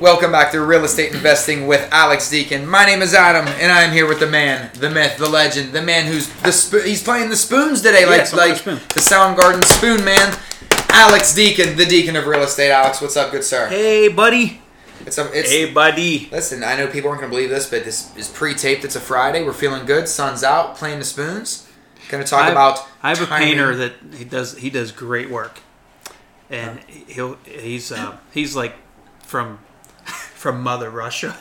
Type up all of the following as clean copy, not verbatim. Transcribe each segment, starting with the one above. Welcome back to Real Estate Investing with Alex Deacon. My name is Adam, and I am here with the man, the myth, the legend, the man who's he's playing the spoons today, the Soundgarden spoon man, Alex Deacon, the Deacon of Real Estate. Alex, what's up, good sir? Hey, buddy. Listen, I know people aren't going to believe this, but this is pre-taped. It's a Friday. We're feeling good. Sun's out. Playing the spoons. Going to talk about. I have timing. A painter that he does great work, and he's like from. From Mother Russia.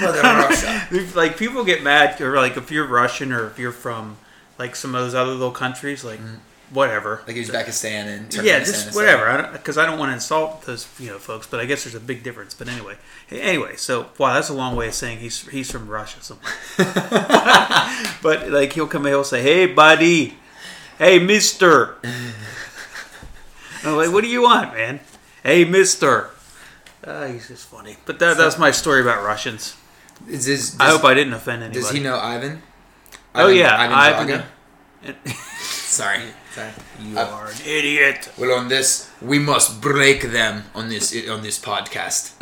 Mother Russia. Like, people get mad, or like if you're Russian or if you're from like some of those other little countries, like whatever, like Uzbekistan and Turkmenistan. Yeah, just whatever. Because I don't want to insult those folks, but I guess there's a big difference. But anyway, so wow, that's a long way of saying he's from Russia somewhere. But like he'll come and he'll say, "Hey, buddy, hey, Mister." I'm like, "What do you want, man?" "Hey, Mister." He's just funny. But that's my story about Russians. I hope I didn't offend anybody. Does he know Ivan? Ivan Drago. Sorry. You are an idiot. Well, on this, we must break them on this podcast.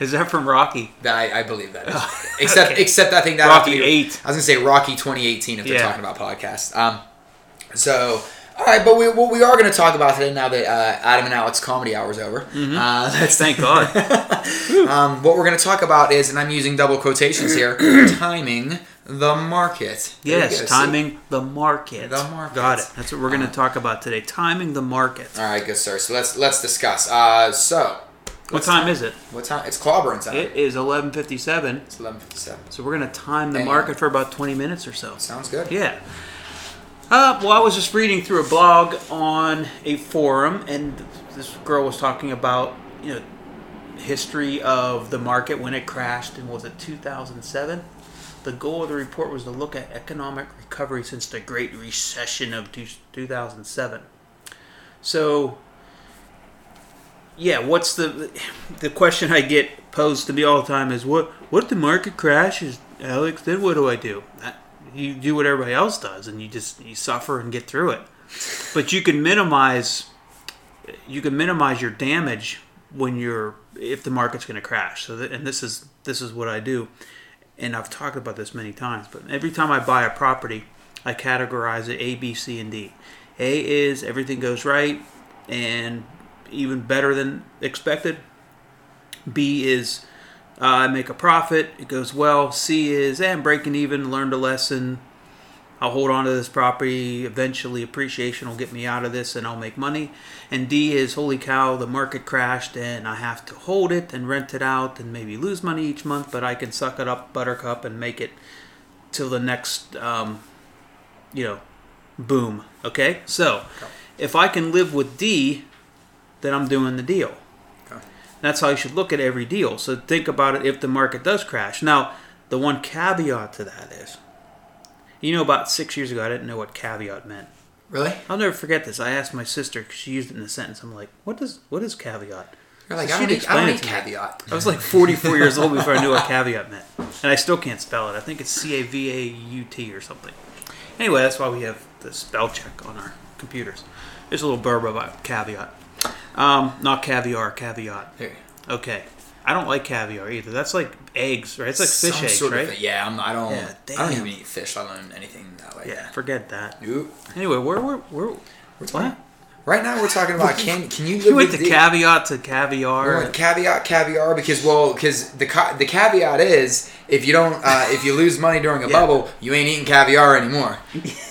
Is that from Rocky? I believe that is. Except I think that Rocky 8. I was going to say Rocky 2018 if they're talking about podcasts. All right, but we are going to talk about today, now that Adam and Alex comedy hour is over. Mm-hmm. Thank God. What we're going to talk about is, and I'm using double quotations here, timing the market. Yes, timing the market. The market. Got it. That's what we're going to talk about today, timing the market. All right, good sir. So let's discuss. What time is it? What time? It's clobbering time. It is 11:57. It's 11:57. So we're going to time the market for about 20 minutes or so. Sounds good. Yeah. I was just reading through a blog on a forum, and this girl was talking about, history of the market when it crashed in, was it 2007? The goal of the report was to look at economic recovery since the Great Recession of 2007. So, yeah, what's the question I get posed to me all the time is, what if the market crashes, Alex, then what do I do? You do what everybody else does, and you suffer and get through it. But you can minimize your damage if the market's going to crash. So, this is what I do, and I've talked about this many times. But every time I buy a property, I categorize it A, B, C, and D. A is everything goes right and even better than expected. B is I make a profit. It goes well. C is, I'm breaking even, learned a lesson. I'll hold on to this property. Eventually, appreciation will get me out of this, and I'll make money. And D is, holy cow, the market crashed, and I have to hold it and rent it out and maybe lose money each month, but I can suck it up, buttercup, and make it till the next, boom. Okay? So, if I can live with D, then I'm doing the deal. That's how you should look at every deal. So think about it if the market does crash. Now, the one caveat to that is, about 6 years ago, I didn't know what caveat meant. Really? I'll never forget this. I asked my sister, because she used it in a sentence. I'm like, what is caveat? You're like, I don't need caveat. I was like 44 years old before I knew what caveat meant. And I still can't spell it. I think it's C-A-V-A-U-T or something. Anyway, that's why we have the spell check on our computers. There's a little blurb about caveat. Not caviar, caveat. Here. Okay. I don't like caviar either. That's like eggs, right? It's like fish eggs, right? I don't even eat fish. I don't anything that like that. Yeah, forget that. Nope. Anyway, we're talking, right now we're talking about can you live with went the caveat to caviar. We went caviar because the caveat is if you don't if you lose money during a bubble, you ain't eating caviar anymore.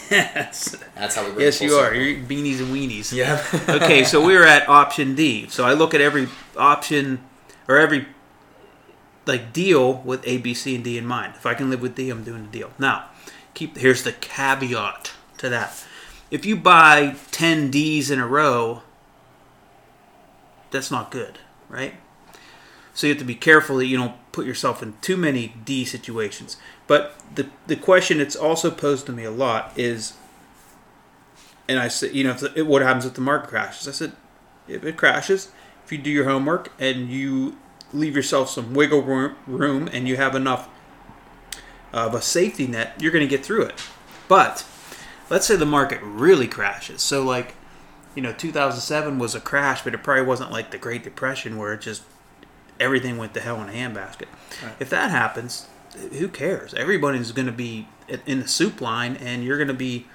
Yes. That's how we bring Yes, you circle. Are. You're eating beanies and weenies. Yeah. Okay, so we're at option D. So I look at every option or every deal with A, B, C, and D in mind. If I can live with D, I'm doing the deal. Now, here's the caveat to that. If you buy 10 Ds in a row, that's not good, right? So you have to be careful that you don't put yourself in too many D situations. But the question that's also posed to me a lot is, and I said, what happens if the market crashes? I said, if it crashes, if you do your homework and you leave yourself some wiggle room and you have enough of a safety net, you're going to get through it. But let's say the market really crashes. So 2007 was a crash, but it probably wasn't like the Great Depression where it just everything went to hell in a handbasket. Right. If that happens, who cares? Everybody's going to be in the soup line, and you're going to be...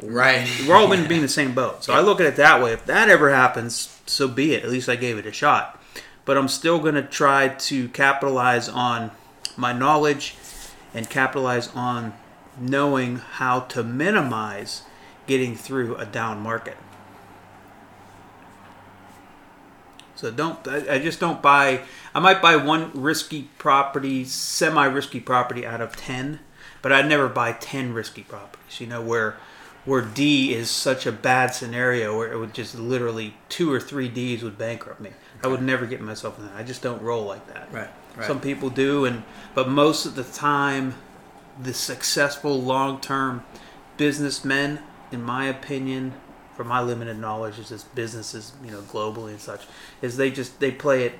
Right. We're all going to be in the same boat. So I look at it that way. If that ever happens, so be it. At least I gave it a shot. But I'm still going to try to capitalize on my knowledge and capitalize on knowing how to minimize getting through a down market. So I just don't buy. I might buy one risky property, semi-risky property out of 10, but I'd never buy 10 risky properties, you know, where D is such a bad scenario where it would just literally 2 or 3 Ds would bankrupt me. I would never get myself in that. I just don't roll like that. Right, right. Some people do, but most of the time, the successful long-term businessmen, in my opinion, from my limited knowledge, is just businesses, you know, globally and such, is they play it.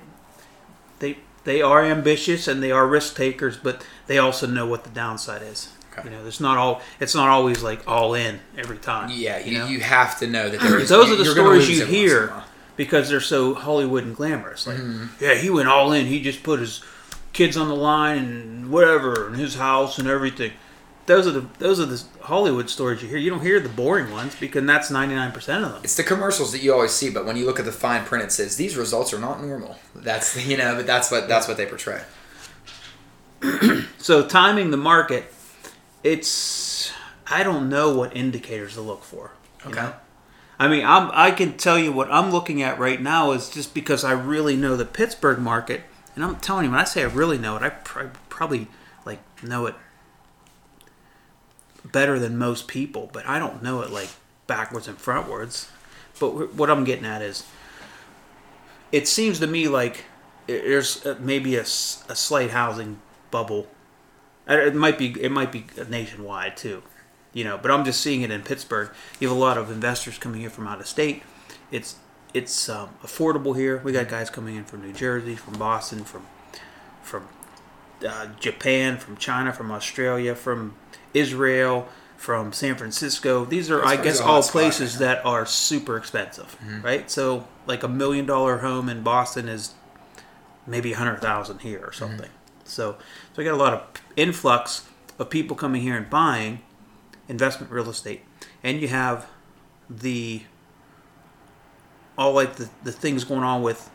They are ambitious and they are risk takers, but they also know what the downside is. You know, it's not always like all in every time. Yeah, you have to know that there is. Those are the stories you hear because they're so Hollywood and glamorous. Like, yeah, he went all in. He just put his kids on the line and whatever, and his house and everything. Those are the Hollywood stories you hear. You don't hear the boring ones because that's 99% of them. It's the commercials that you always see, but when you look at the fine print, it says these results are not normal. That's but that's what they portray. So timing the market. I don't know what indicators to look for. Okay. You know? I mean, I can tell you what I'm looking at right now is just because I really know the Pittsburgh market, and I'm telling you, when I say I really know it, I probably like know it better than most people, but I don't know it like backwards and frontwards. But what I'm getting at is, it seems to me like there's maybe a slight housing bubble. It might be nationwide too, you know. But I'm just seeing it in Pittsburgh. You have a lot of investors coming here from out of state. It's affordable here. We got guys coming in from New Jersey, from Boston, from Japan, from China, from Australia, from Israel, from San Francisco. These are, I guess, all places that are super expensive, right? So, like $1 million home in Boston is maybe $100,000 here or something. So I got a lot of influx of people coming here and buying investment real estate, and you have the things going on with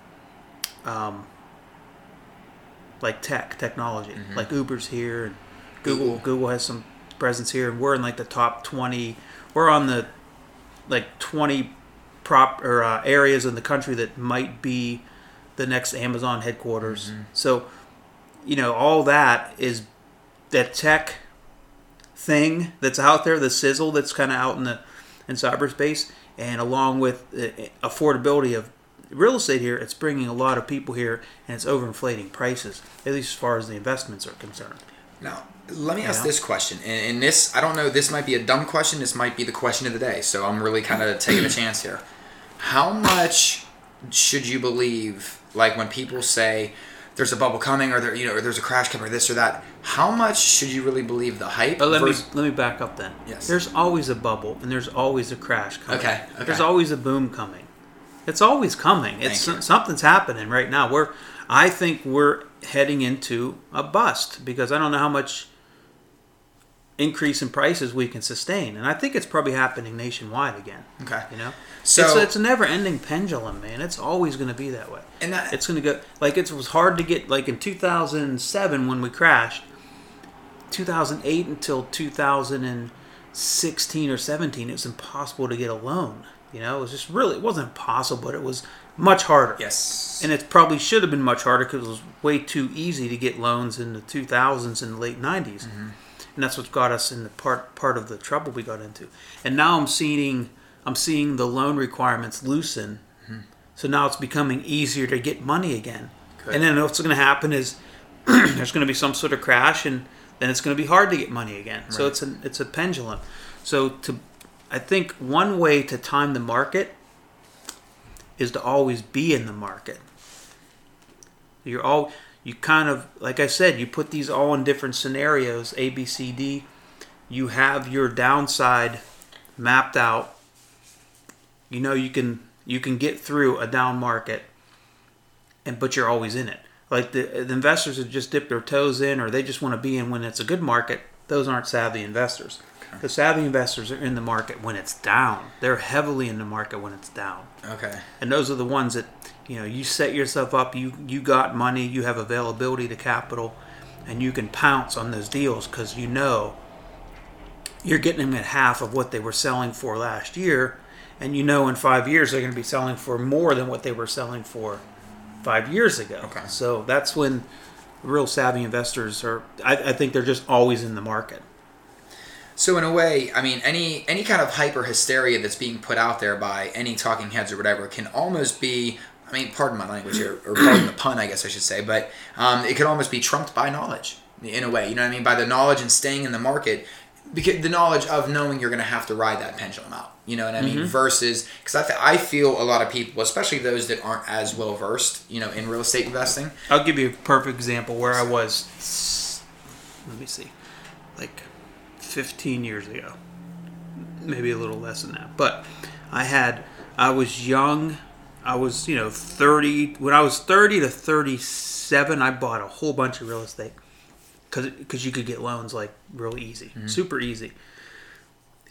like technology, like Uber's here and Google has some presence here, and we're in like the top 20. We're on the like 20 areas in the country that might be the next Amazon headquarters. So, you know, all that is that tech thing that's out there, the sizzle that's kind of out in cyberspace, and along with the affordability of real estate here, it's bringing a lot of people here, and it's overinflating prices, at least as far as the investments are concerned. Now, let me ask this question, and this, I don't know, this might be a dumb question, this might be the question of the day, so I'm really kind of taking a chance here. How much should you believe, like when people say, there's a bubble coming, or there, you know, or there's a crash coming, or this or that. How much should you really believe the hype? But let me back up then. Yes. There's always a bubble, and there's always a crash coming. Okay. There's always a boom coming. It's always coming. Something's happening right now. I think we're heading into a bust because I don't know how much increase in prices we can sustain, and I think it's probably happening nationwide again. Okay, you know, so it's a never-ending pendulum, man. It's always going to be that way, and it's going to go like it was hard to get like in 2007 when we crashed, 2008 until 2016 or 17. It was impossible to get a loan. You know, it was just really, it wasn't impossible, but it was much harder. Yes, and it probably should have been much harder because it was way too easy to get loans in the 2000s and the late 90s. And that's what got us in the part of the trouble we got into. And now I'm seeing the loan requirements loosen. So now it's becoming easier to get money again. Good. And then what's going to happen is there's going to be some sort of crash, and then it's going to be hard to get money again. Right. So it's a pendulum. So I think one way to time the market is to always be in the market. You kind of, like I said, you put these all in different scenarios, A, B, C, D. You have your downside mapped out. You know you can get through a down market, but you're always in it. like the investors that just dip their toes in, or they just want to be in when it's a good market, those aren't savvy investors. Okay. The savvy investors are in the market when it's down. They're heavily in the market when it's down. Okay. And those are the ones that, you know, you set yourself up, you got money, you have availability to capital, and you can pounce on those deals because you know you're getting them at half of what they were selling for last year, and you know in 5 years they're going to be selling for more than what they were selling for 5 years ago. Okay. So that's when real savvy investors are, I think they're just always in the market. So in a way, I mean, any kind of hyper hysteria that's being put out there by any talking heads or whatever can almost be, I mean, pardon my language here, or pardon the pun, I guess I should say, but it could almost be trumped by knowledge in a way, you know what I mean? By the knowledge and staying in the market, because the knowledge of knowing you're going to have to ride that pendulum out, you know what I mean? Mm-hmm. Versus, because I feel a lot of people, especially those that aren't as well versed, you know, in real estate investing. I'll give you a perfect example where I was, let me see, like 15 years ago, maybe a little less than that, but I was young, I was, you know, 30, when I was 30 to 37, I bought a whole bunch of real estate because you could get loans like real easy, mm-hmm. super easy,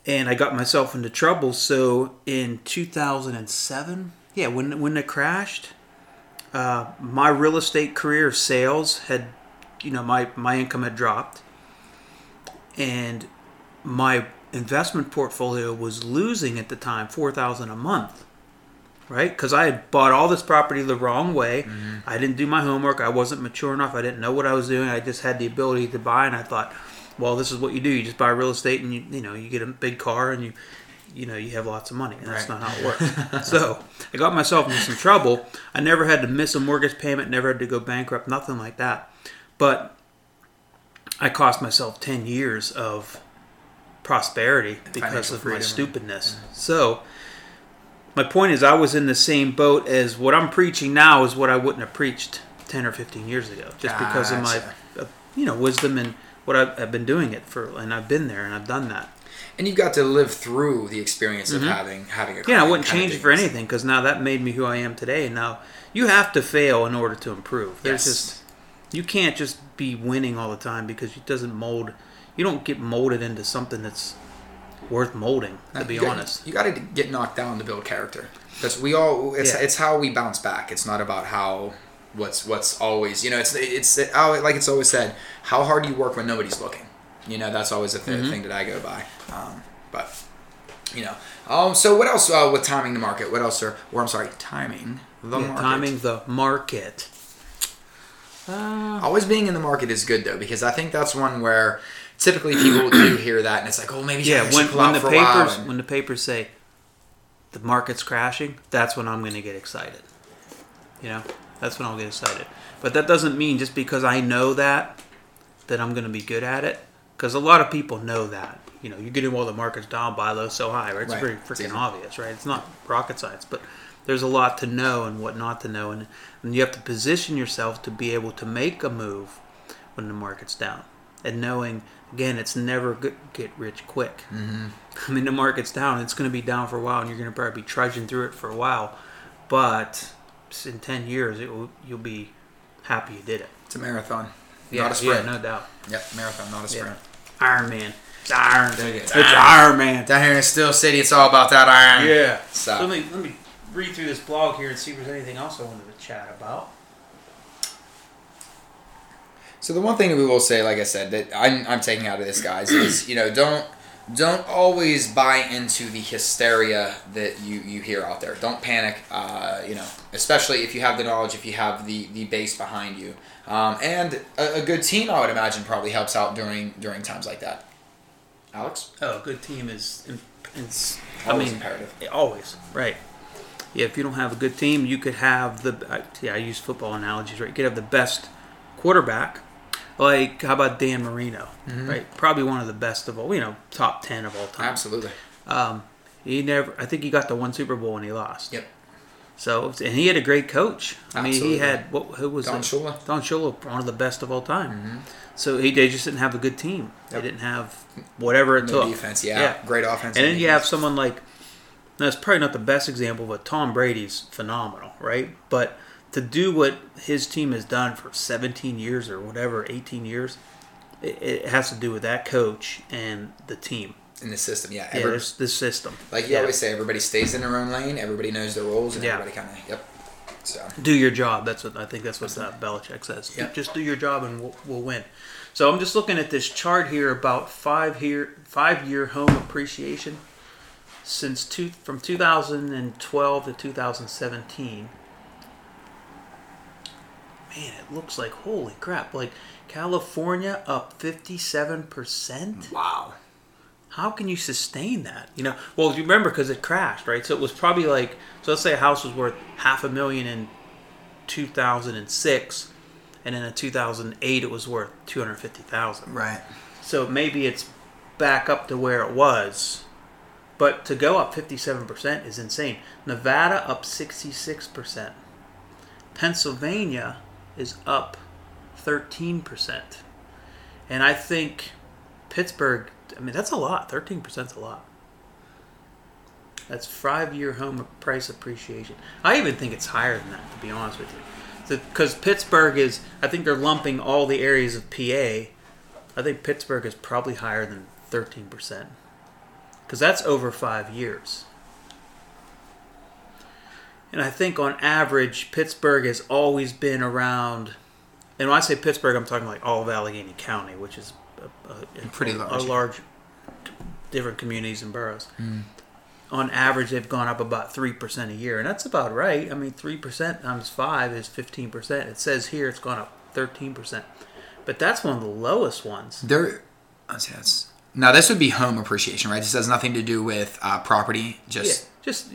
and I got myself into trouble. So in 2007, when it crashed, my real estate career sales had, you know, my income had dropped. And my investment portfolio was losing at the time $4,000 a month, right? Because I had bought all this property the wrong way. Mm-hmm. I didn't do my homework. I wasn't mature enough. I didn't know what I was doing. I just had the ability to buy, and I thought, well, this is what you do. You just buy real estate, and you know, you get a big car, and you have lots of money. And that's not how it works. So I got myself into some trouble. I never had to miss a mortgage payment. Never had to go bankrupt. Nothing like that. But I cost myself 10 years of prosperity because of my stupidness. Yeah. So my point is I was in the same boat as what I'm preaching now is what I wouldn't have preached 10 or 15 years ago just because of my wisdom and what I've been doing it for, and I've been there and I've done that. And you've got to live through the experience of mm-hmm. having a client. Yeah, I wouldn't change it for anything because now that made me who I am today. And now you have to fail in order to improve. There's just... You can't just be winning all the time because it doesn't mold. You don't get molded into something that's worth molding. To be honest, you got to get knocked down to build character. Because we all, it's how we bounce back. It's not about how what's always. You know, it's like it's always said. How hard do you work when nobody's looking? You know, that's always the thing that I go by. But you know, so what else with timing the market? What else, sir? Or I'm sorry, timing the market. Always being in the market is good though, because I think that's one where typically people do hear that and it's like, oh, maybe when the papers say the market's crashing, that's when I'm going to get excited. You know, that's when I'll get excited. But that doesn't mean just because I know that I'm going to be good at it, because a lot of people know that. You know, you get in while the market's down, buy low, sell high. Right? It's pretty freaking obvious, right? It's not rocket science, but there's a lot to know and what not to know, and you have to position yourself to be able to make a move when the market's down. And knowing, again, it's never get rich quick. Mm-hmm. I mean, the market's down; it's going to be down for a while, and you're going to probably be trudging through it for a while. But in 10 years, you'll be happy you did it. It's a marathon, not a sprint. Yeah, no doubt. Yep, marathon, not a sprint. Iron Man. Iron Man. Down here in Steel City, it's all about that iron. Yeah. So let me read through this blog here and see if there's anything else I wanted to chat about. So the one thing that we will say, like I said, that I'm taking out of this, guys, is, you know, don't always buy into the hysteria that you hear out there. Don't panic, you know, especially if you have the knowledge, if you have the base behind you. And a good team, I would imagine, probably helps out during times like that. Alex? Oh, a good team is always imperative. Always, right. Yeah, if you don't have a good team, you could have I use football analogies, right? You could have the best quarterback. Like, how about Dan Marino, mm-hmm. right? Probably one of the best of all, you know, top 10 of all time. Absolutely. I think he got the one Super Bowl and he lost. Yep. So, and he had a great coach. I mean, he had, who was Don Shula. Don Shula, one of the best of all time. Mm-hmm. So they just didn't have a good team. Yep. They didn't have whatever it took. No defense, yeah. Great offense. And then you have someone like, now, it's probably not the best example, but Tom Brady's phenomenal, right? But to do what his team has done for 17 years or whatever, 18 years, it has to do with that coach and the team. In the system, yeah. The system. Like you always say, everybody stays in their own lane, everybody knows their roles, and everybody kind of, So. Do your job. That's what Belichick says. Yep. Just do your job and we'll win. So I'm just looking at this chart here about five-year home appreciation since from 2012 to 2017. Man, it looks like, holy crap, like California up 57%? Wow. How can you sustain that? You know, well, you remember because it crashed, right? So it was probably like, so let's say a house was worth $500,000 in 2006, and then in 2008 it was worth $250,000. Right. So maybe it's back up to where it was, but to go up 57% is insane. Nevada up 66%. Pennsylvania is up 13%. And I think Pittsburgh, I mean, that's a lot. 13% is a lot. That's five-year home price appreciation. I even think it's higher than that, to be honest with you. Because Pittsburgh is, I think they're lumping all the areas of PA. I think Pittsburgh is probably higher than 13%. Because that's over 5 years. And I think on average, Pittsburgh has always been around, and when I say Pittsburgh, I'm talking like all of Allegheny County, which is a pretty large different communities and boroughs. Mm. On average, they've gone up about 3% a year, and that's about right. I mean, 3% times 5 is 15%. It says here it's gone up 13%, but that's one of the lowest ones. Now, this would be home appreciation, right? This has nothing to do with property, houses.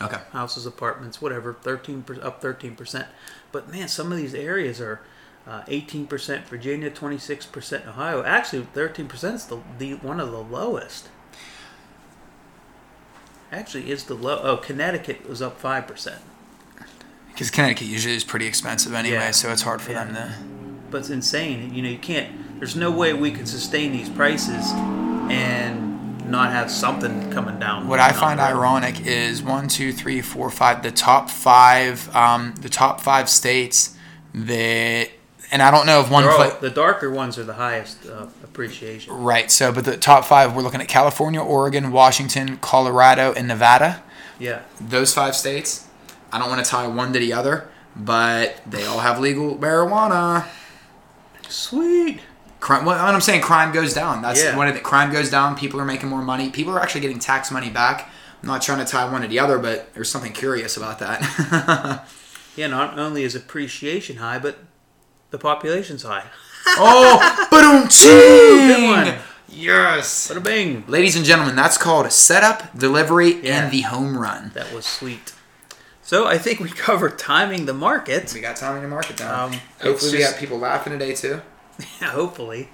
Okay. Houses, apartments, whatever, up 13%. But, man, some of these areas are 18% Virginia, 26% Ohio. Actually, 13% is the one of the lowest. Actually, is the low. Oh, Connecticut was up 5%. Because Connecticut usually is pretty expensive anyway, so it's hard for them to. But it's insane. You know, you can't. There's no way we can sustain these prices and not have something coming down. What I find ironic is 1, 2, 3, 4, 5. The top five states that, and I don't know if one. The darker ones are the highest appreciation. Right. So, but the top five, we're looking at California, Oregon, Washington, Colorado, and Nevada. Yeah. Those five states. I don't want to tie one to the other, but they all have legal marijuana. Sweet. I'm saying crime goes down. That's one of the crime goes down. People are making more money. People are actually getting tax money back. I'm not trying to tie one to the other, but there's something curious about that. Not only is appreciation high, but the population's high. Oh, ba-dum-ching! Good one. Yes. Ba-da-bing. Ladies and gentlemen, that's called a setup, delivery, and the home run. That was sweet. So I think we covered timing the market. We got timing the market down. Hopefully we got people laughing today too. Yeah, hopefully.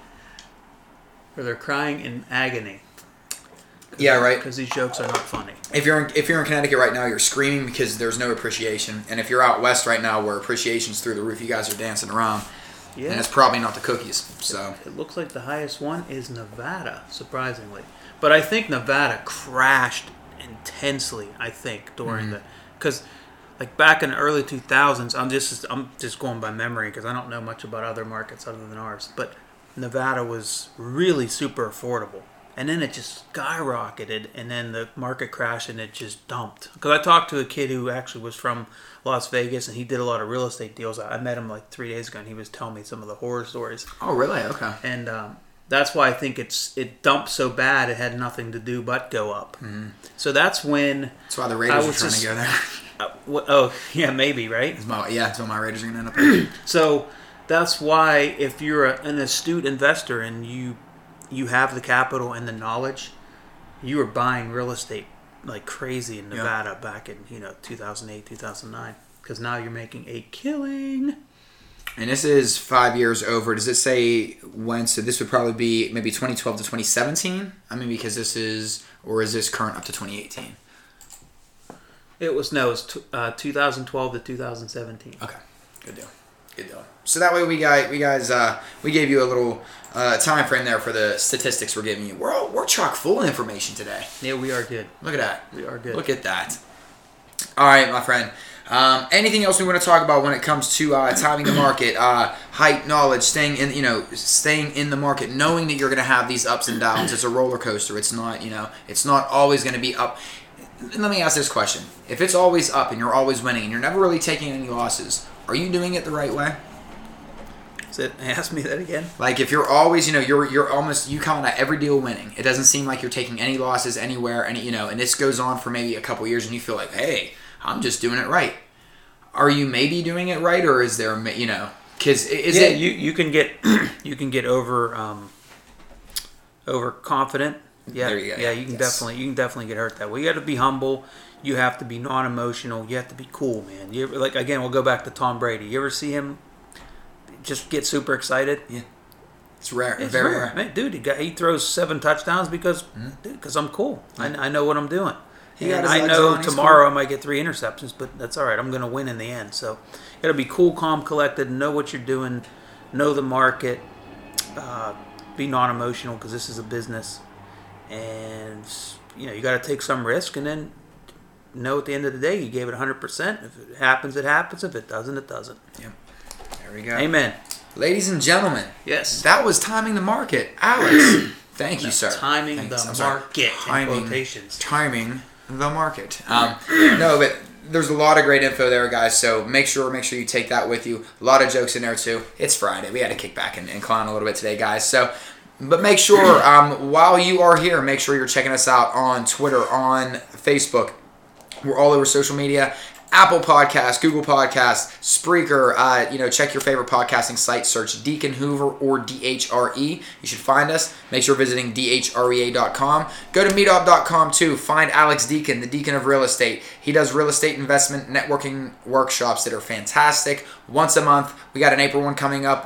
Or they're crying in agony. Yeah, right. Because these jokes are not funny. If you're in Connecticut right now, you're screaming because there's no appreciation. And if you're out west right now where appreciation's through the roof, you guys are dancing around. Yeah. And it's probably not the cookies. So it looks like the highest one is Nevada, surprisingly. But I think Nevada crashed intensely, during the... Because... Like back in the early 2000s, I'm just going by memory because I don't know much about other markets other than ours. But Nevada was really super affordable, and then it just skyrocketed, and then the market crashed, and it just dumped. Because I talked to a kid who actually was from Las Vegas, and he did a lot of real estate deals. I met him like 3 days ago, and he was telling me some of the horror stories. Oh, really? Okay. And that's why I think it dumped so bad. It had nothing to do but go up. Mm-hmm. So that's when. That's why the Raiders were trying to go there. Oh, yeah, maybe, right? That's what my Raiders are going to end up. So that's why if you're an astute investor and you have the capital and the knowledge, you were buying real estate like crazy in Nevada back in 2008, 2009. Because now you're making a killing. And this is 5 years over. Does it say when? So this would probably be maybe 2012 to 2017? I mean, because this is, or is this current up to 2018? It was 2012 to 2017. Okay, good deal. So that way we gave you a little time frame there for the statistics we're giving you. We're chock full of information today. Yeah, we are good. Look at that. All right, my friend. Anything else we want to talk about when it comes to timing the market, hype, knowledge, staying in the market, knowing that you're going to have these ups and downs. It's a roller coaster. It's not always going to be up. Let me ask this question: if it's always up and you're always winning and you're never really taking any losses, are you doing it the right way? Ask me that again. Like, if you're always, you're almost coming at every deal winning. It doesn't seem like you're taking any losses anywhere, and this goes on for maybe a couple years, and you feel like, hey, I'm just doing it right. Are you maybe doing it right, or is there, because you can get overconfident. Yeah, there you go. Yeah, you can definitely get hurt that way. You got to be humble. You have to be non-emotional. You have to be cool, man. You ever, like, again, we'll go back to Tom Brady. You ever see him just get super excited? Yeah, it's rare. It's very rare. Man, dude, he throws 7 touchdowns because I'm cool. Yeah. I know what I'm doing. Yeah, and I know tomorrow I might get 3 interceptions, but that's all right. I'm going to win in the end. So you got to be cool, calm, collected, know what you're doing, know the market, be non-emotional because this is a business. And, you got to take some risk and then know at the end of the day you gave it 100%. If it happens, it happens. If it doesn't, it doesn't. Yeah. There we go. Amen. Ladies and gentlemen. Yes. That was Timing the Market. Alex, thank you, sir. Timing the market. No, but there's a lot of great info there, guys, so make sure you take that with you. A lot of jokes in there, too. It's Friday. We had to kick back and clown a little bit today, guys. But make sure, while you are here, make sure you're checking us out on Twitter, on Facebook. We're all over social media. Apple Podcasts, Google Podcasts, Spreaker, check your favorite podcasting site, search Deacon Hoover or DHRE. You should find us. Make sure you're visiting DHREA.com. Go to meetup.com too. Find Alex Deacon, the Deacon of Real Estate. He does real estate investment networking workshops that are fantastic. Once a month. We got an April one coming up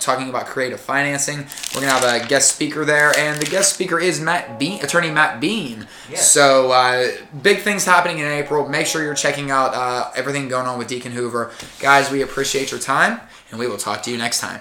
talking about creative financing. We're going to have a guest speaker there, and the guest speaker is Matt Bean, attorney Matt Bean. Yes. So big things happening in April. Make sure you're checking out everything going on with Deacon Hoover. Guys, we appreciate your time, and we will talk to you next time.